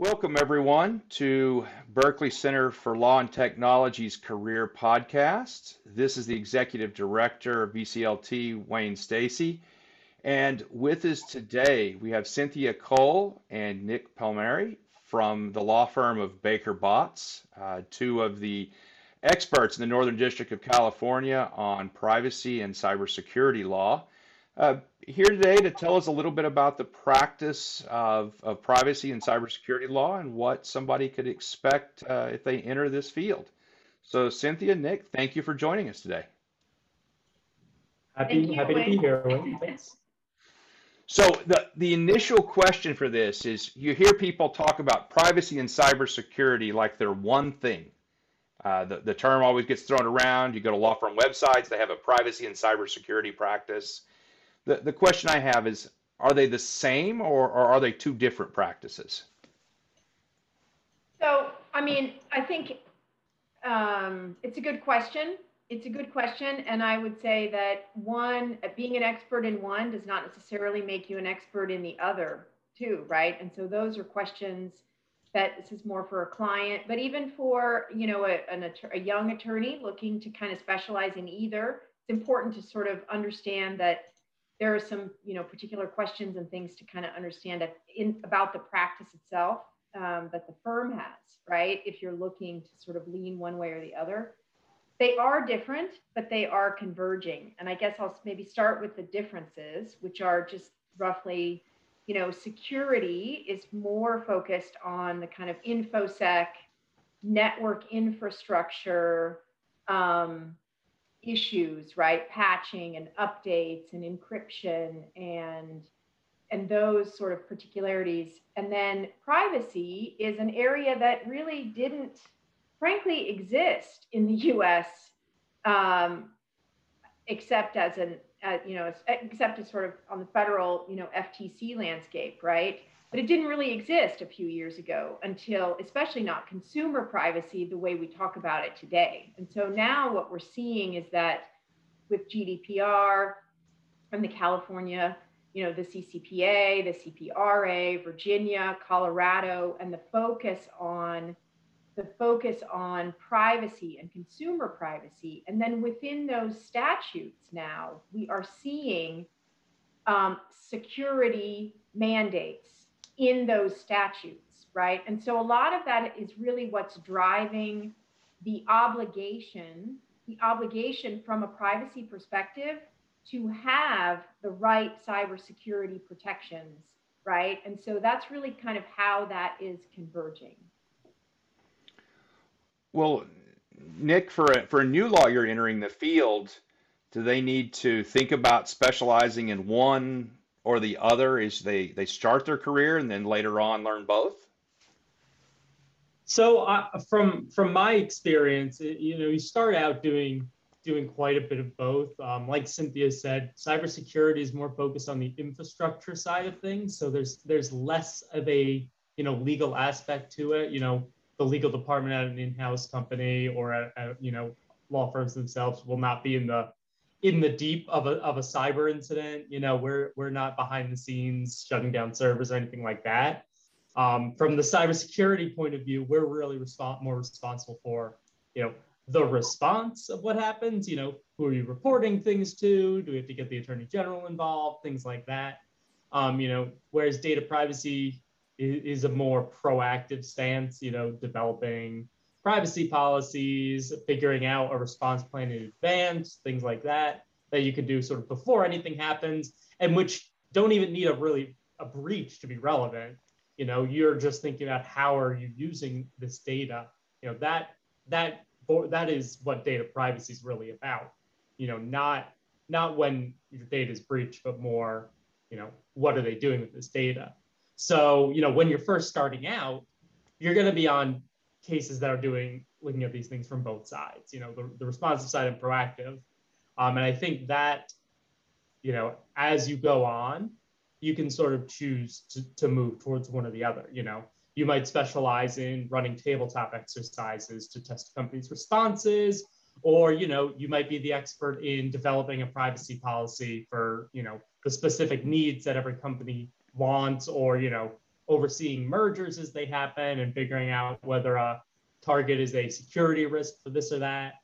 Welcome, everyone, to Berkeley Center for Law and Technology's Career Podcast. This is the Executive Director of BCLT, Wayne Stacy. And with us today, we have Cynthia Cole and Nick Palmieri from the law firm of Baker Botts, two of the experts in the Northern District of California on privacy and cybersecurity law. Here today to tell us a little bit about the practice of privacy and cybersecurity law and what somebody could expect if they enter this field. So Cynthia, Nick, thank you for joining us today. Happy to be here. Thanks. So the initial question for this is, you hear people talk about privacy and cybersecurity like they're one thing. The term always gets thrown around. You go to law firm websites, they have a privacy and cybersecurity practice. The question I have is, are they the same or are they two different practices? So, I mean, I think it's a good question. And I would say that one, being an expert in one does not necessarily make you an expert in the other too, right? And so those are questions that this is more for a client, but even for, you know, a young attorney looking to kind of specialize in either, it's important to sort of understand that there are some, you know, particular questions and things to kind of understand about the practice itself that the firm has, right? If you're looking to sort of lean one way or the other. They are different, but they are converging. And I guess I'll maybe start with the differences, which are just roughly, you know, security is more focused on the kind of infosec, network infrastructure, issues, right? Patching and updates and encryption and those sort of particularities. And then privacy is an area that really didn't, frankly, exist in the U.S. except as except as sort of on the federal, you know, FTC landscape, right? But it didn't really exist a few years ago until, especially not consumer privacy, the way we talk about it today. And so now what we're seeing is that with GDPR and the California, you know, the CCPA, the CPRA, Virginia, Colorado, and the focus on privacy and consumer privacy. And then within those statutes now, we are seeing security mandates in those statutes, right? And so a lot of that is really what's driving the obligation from a privacy perspective to have the right cybersecurity protections, right? And so that's really kind of how that is converging. Well, Nick, for a new lawyer entering the field, do they need to think about specializing in one or the other? Is they start their career and then later on learn both? So from my experience, you know, you start out doing quite a bit of both. Like Cynthia said, cybersecurity is more focused on the infrastructure side of things. So there's less of a, you know, legal aspect to it. You know, the legal department at an in-house company or at you know, law firms themselves will not be in the deep of a cyber incident. You know, we're not behind the scenes shutting down servers or anything like that. From the cybersecurity point of view, we're really more responsible for, you know, the response of what happens. You know, who are you reporting things to? Do we have to get the attorney general involved? Things like that. You know, whereas data privacy is a more proactive stance. You know, developing privacy policies, figuring out a response plan in advance, things like that you can do sort of before anything happens, and which don't even need a breach to be relevant. You know, you're just thinking about how are you using this data. You know, that is what data privacy is really about. You know, not when your data is breached, but more, you know, what are they doing with this data? So, you know, when you're first starting out, you're going to be on cases that are looking at these things from both sides, you know, the responsive side and proactive. And I think that, you know, as you go on, you can sort of choose to move towards one or the other. You know, you might specialize in running tabletop exercises to test companies' responses, or, you know, you might be the expert in developing a privacy policy for, you know, the specific needs that every company wants, or, you know, overseeing mergers as they happen and figuring out whether a target is a security risk for this or that.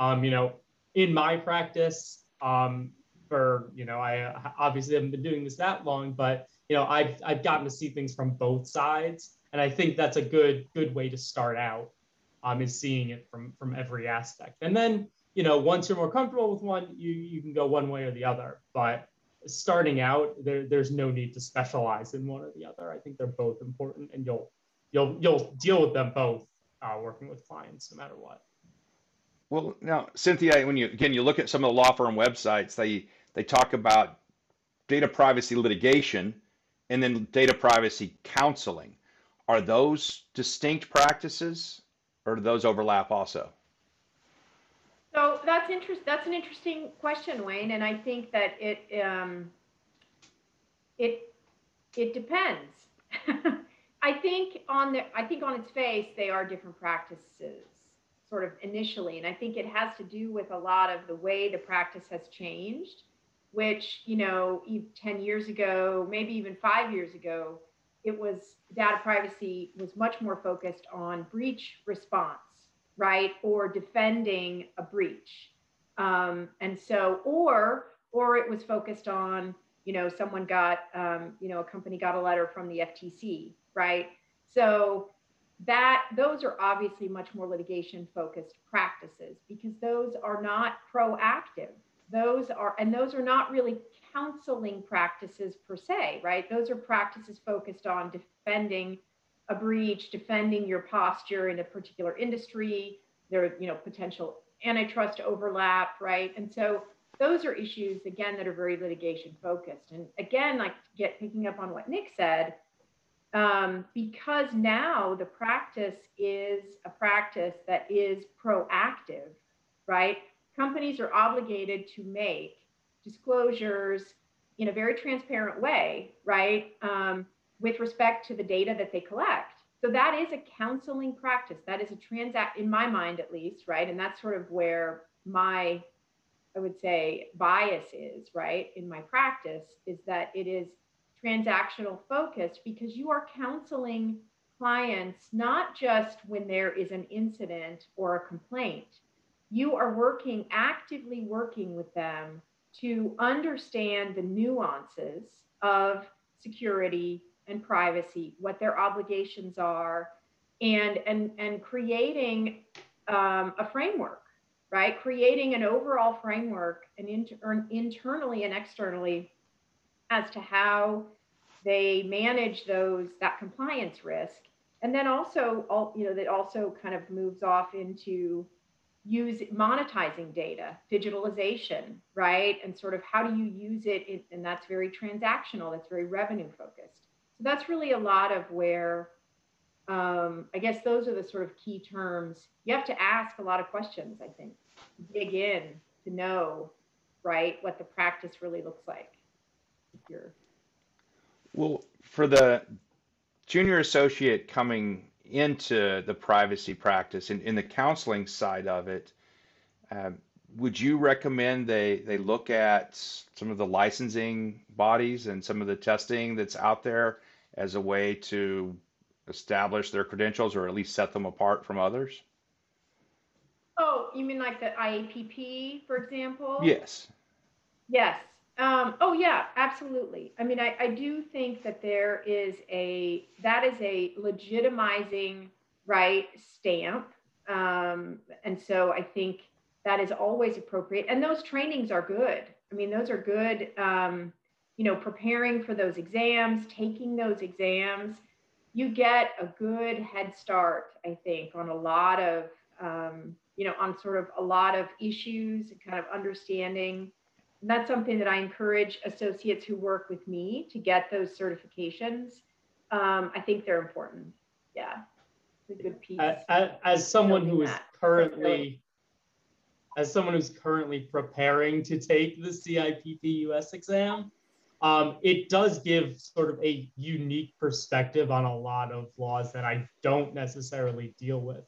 You know, in my practice, for, you know, I obviously haven't been doing this that long, but, you know, I've gotten to see things from both sides. And I think that's a good way to start out, is seeing it from every aspect. And then, you know, once you're more comfortable with one, you can go one way or the other. But starting out, there's no need to specialize in one or the other. I think they're both important, and you'll deal with them both working with clients no matter what. Well, now, Cynthia, when you look at some of the law firm websites, they talk about data privacy litigation and then data privacy counseling. Are those distinct practices, or do those overlap also? So that's an interesting question, Wayne, and I think that it depends. I think on its face they are different practices, sort of initially, and I think it has to do with a lot of the way the practice has changed, which, you know, 10 years ago, maybe even 5 years ago, it was data privacy was much more focused on breach response, right? Or defending a breach. And so, or it was focused on, you know, someone got, you know, a company got a letter from the FTC, right? So those are obviously much more litigation focused practices, because those are not proactive. Those are not really counseling practices per se, right? Those are practices focused on defending a breach, defending your posture in a particular industry, there, you know, potential antitrust overlap, right? And so those are issues, again, that are very litigation focused. And again, like picking up on what Nick said, because now the practice is a practice that is proactive, right? Companies are obligated to make disclosures in a very transparent way, right? With respect to the data that they collect. So that is a counseling practice. That is a in my mind at least, right? And that's sort of where my, I would say, bias is, right? In my practice is that it is transactional focused, because you are counseling clients, not just when there is an incident or a complaint. You are actively working with them to understand the nuances of security and privacy, what their obligations are, and creating a framework, right? Creating an overall framework, and internally and externally, as to how they manage that compliance risk, and then also, you know, that also kind of moves off into monetizing data, digitalization, right? And sort of how do you use it, and that's very transactional, that's very revenue focused. So that's really a lot of where, I guess those are the sort of key terms. You have to ask a lot of questions, I think, dig in to know, right, what the practice really looks like. Well, for the junior associate coming into the privacy practice and in the counseling side of it, would you recommend they look at some of the licensing bodies and some of the testing that's out there as a way to establish their credentials, or at least set them apart from others? Oh, you mean like the IAPP, for example? Yes. Yes. Oh yeah, absolutely. I mean, I do think that that is a legitimizing, right, stamp. And so I think that is always appropriate. And those trainings are good. I mean, those are good, you know, preparing for those exams, taking those exams, you get a good head start, I think, on a lot of, you know, on sort of a lot of issues and kind of understanding. And that's something that I encourage associates who work with me to get those certifications. I think they're important. Yeah, it's a good piece. As someone who is currently preparing to take the CIPP US exam, it does give sort of a unique perspective on a lot of laws that I don't necessarily deal with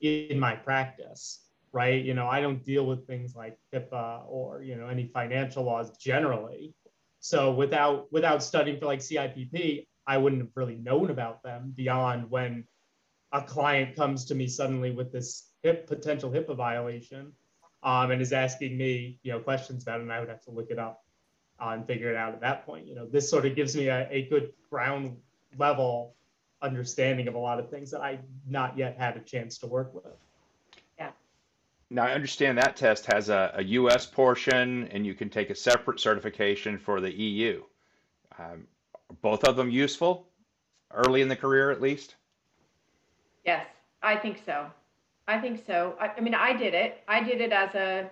in my practice. Right, you know, I don't deal with things like HIPAA or, you know, any financial laws generally. So without studying for like CIPP, I wouldn't have really known about them beyond when a client comes to me suddenly with this potential HIPAA violation and is asking me, you know, questions about it, and I would have to look it up and figure it out at that point. You know, this sort of gives me a good ground level understanding of a lot of things that I've not yet had a chance to work with. Yeah. Now, I understand that test has a US portion, and you can take a separate certification for the EU. Both of them useful early in the career, at least? Yes, I think so. I think so. I mean, I did it. I did it as a,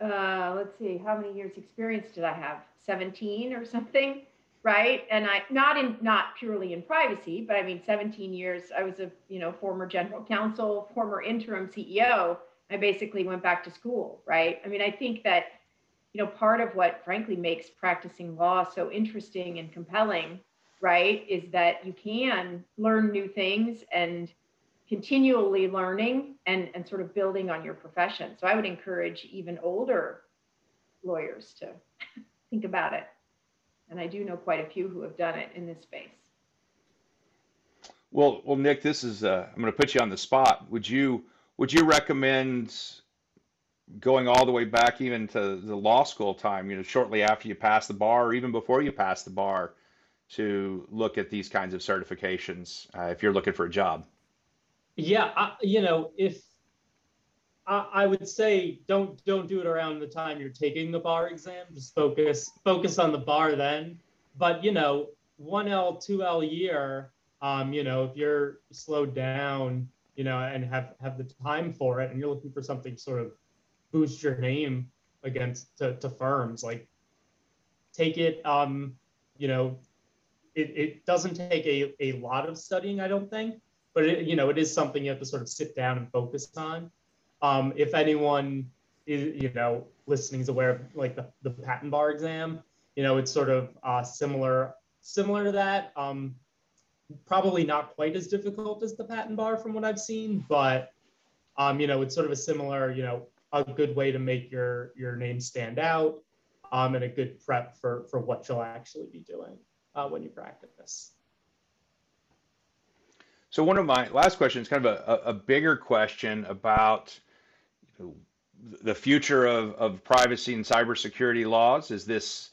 let's see, how many years experience did I have? 17 or something, right? And I, not purely in privacy, but I mean, 17 years, I was a, you know, former general counsel, former interim CEO. I basically went back to school, right? I mean, I think that, you know, part of what frankly makes practicing law so interesting and compelling, right, is that you can learn new things and continually learning and sort of building on your profession. So I would encourage even older lawyers to think about it. And I do know quite a few who have done it in this space. Well, Nick, this is, I'm going to put you on the spot. Would you recommend going all the way back even to the law school time, you know, shortly after you pass the bar or even before you pass the bar, to look at these kinds of certifications if you're looking for a job? Yeah, you know, if I would say don't do it around the time you're taking the bar exam. Just focus on the bar then. But you know, 1L, 2L year, you know, if you're slowed down, you know, and have the time for it, and you're looking for something sort of boost your name against to firms, like take it. You know, it doesn't take a lot of studying, I don't think. But it, you know, it is something you have to sort of sit down and focus on. If anyone is, you know, listening is aware of like the patent bar exam, you know, it's sort of similar to that. Probably not quite as difficult as the patent bar from what I've seen, but you know, it's sort of a similar, you know, a good way to make your name stand out, and a good prep for what you'll actually be doing when you practice. So one of my last questions, kind of a bigger question about, you know, the future of privacy and cybersecurity laws. Is this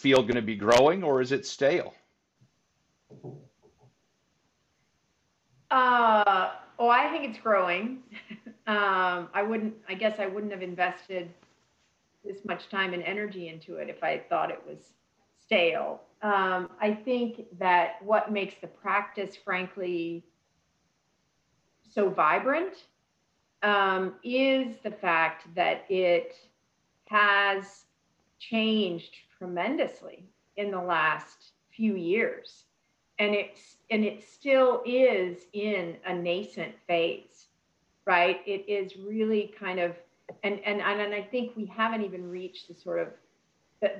field going to be growing, or is it stale? Oh, I think it's growing. I guess I wouldn't have invested this much time and energy into it if I thought it was stale. I think that what makes the practice, frankly, so vibrant is the fact that it has changed tremendously in the last few years. And it still is in a nascent phase, right? It is really kind of, and I think we haven't even reached the sort of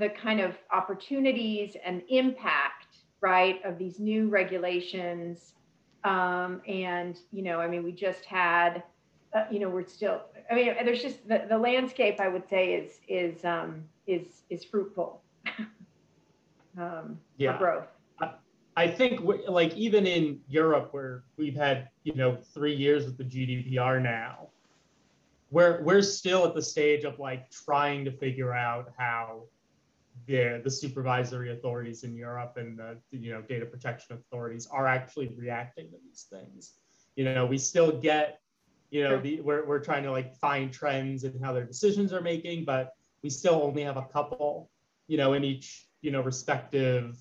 the kind of opportunities and impact, right, of these new regulations. And, you know, I mean, we just had, you know, we're still, I mean, there's just the landscape, I would say, is fruitful for growth. I think like even in Europe, where we've had, you know, 3 years with the GDPR now, we're still at the stage of like trying to figure out how the supervisory authorities in Europe and the, you know, data protection authorities are actually reacting to these things. You know, we still get, you know, we're trying to like find trends in how their decisions are making, but we still only have a couple, you know, in each, you know, respective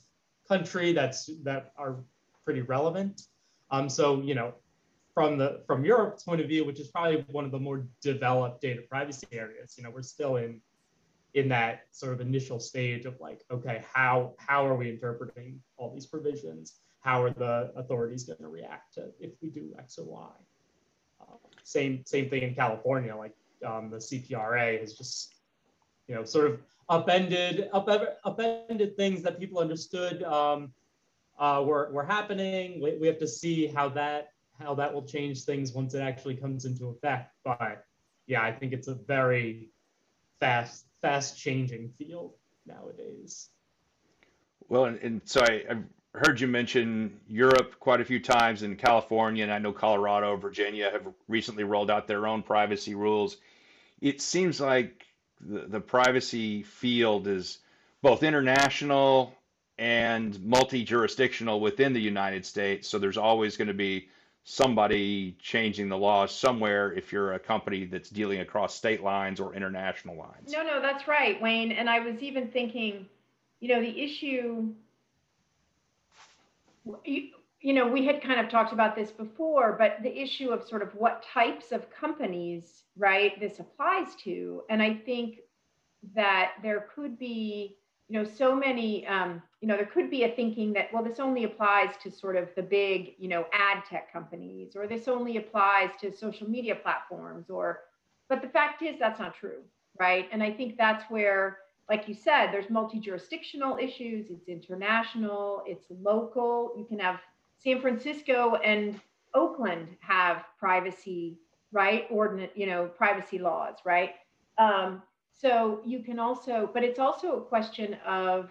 country that are pretty relevant. So, you know, from Europe's point of view, which is probably one of the more developed data privacy areas, you know, we're still in that sort of initial stage of like, okay, how are we interpreting all these provisions? How are the authorities going to react to if we do X or Y? Same thing in California, like the CPRA has just, you know, sort of upended things that people understood were happening. We have to see how that will change things once it actually comes into effect. But yeah, I think it's a very fast changing field nowadays. Well, and so I heard you mention Europe quite a few times, and California, and I know Colorado, Virginia have recently rolled out their own privacy rules. It seems like the privacy field is both international and multi-jurisdictional within the United States. So there's always going to be somebody changing the laws somewhere if you're a company that's dealing across state lines or international lines. No, that's right, Wayne. And I was even thinking, the issue, we had kind of talked about this before, but the issue of sort of what types of companies, right, this applies to. And I think that there could be, so many, there could be a thinking that, well, this only applies to sort of the big, ad tech companies, or this only applies to social media platforms, but the fact is that's not true, right? And I think that's where, like you said, there's multi-jurisdictional issues, it's international, it's local. You can have San Francisco and Oakland have privacy, right? Privacy laws, right? So you can also, but it's also a question of,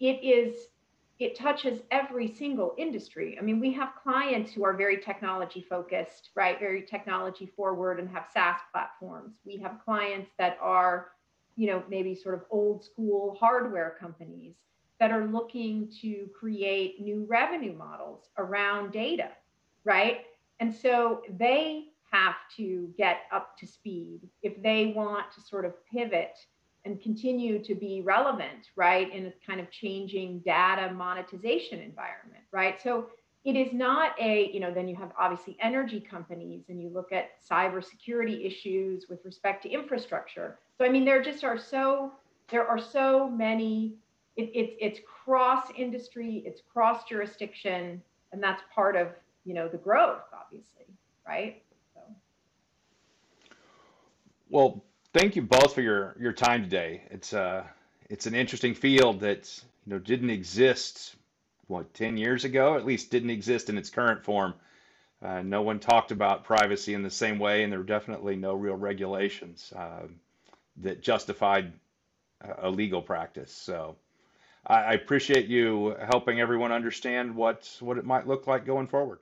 it touches every single industry. I mean, we have clients who are very technology focused, right? Very technology forward and have SaaS platforms. We have clients that are, maybe sort of old school hardware companies that are looking to create new revenue models around data, right? And so they have to get up to speed if they want to sort of pivot and continue to be relevant, right? In a kind of changing data monetization environment, right? So it is not a, then you have obviously energy companies, and you look at cybersecurity issues with respect to infrastructure. So, I mean, there are so many, it's cross-industry, it's cross-jurisdiction, and that's part of, the growth, obviously, right? So. Well, thank you both for your time today. It's an interesting field that, didn't exist, what, 10 years ago, at least didn't exist in its current form. No one talked about privacy in the same way, and there were definitely no real regulations that justified a legal practice. So I appreciate you helping everyone understand what it might look like going forward.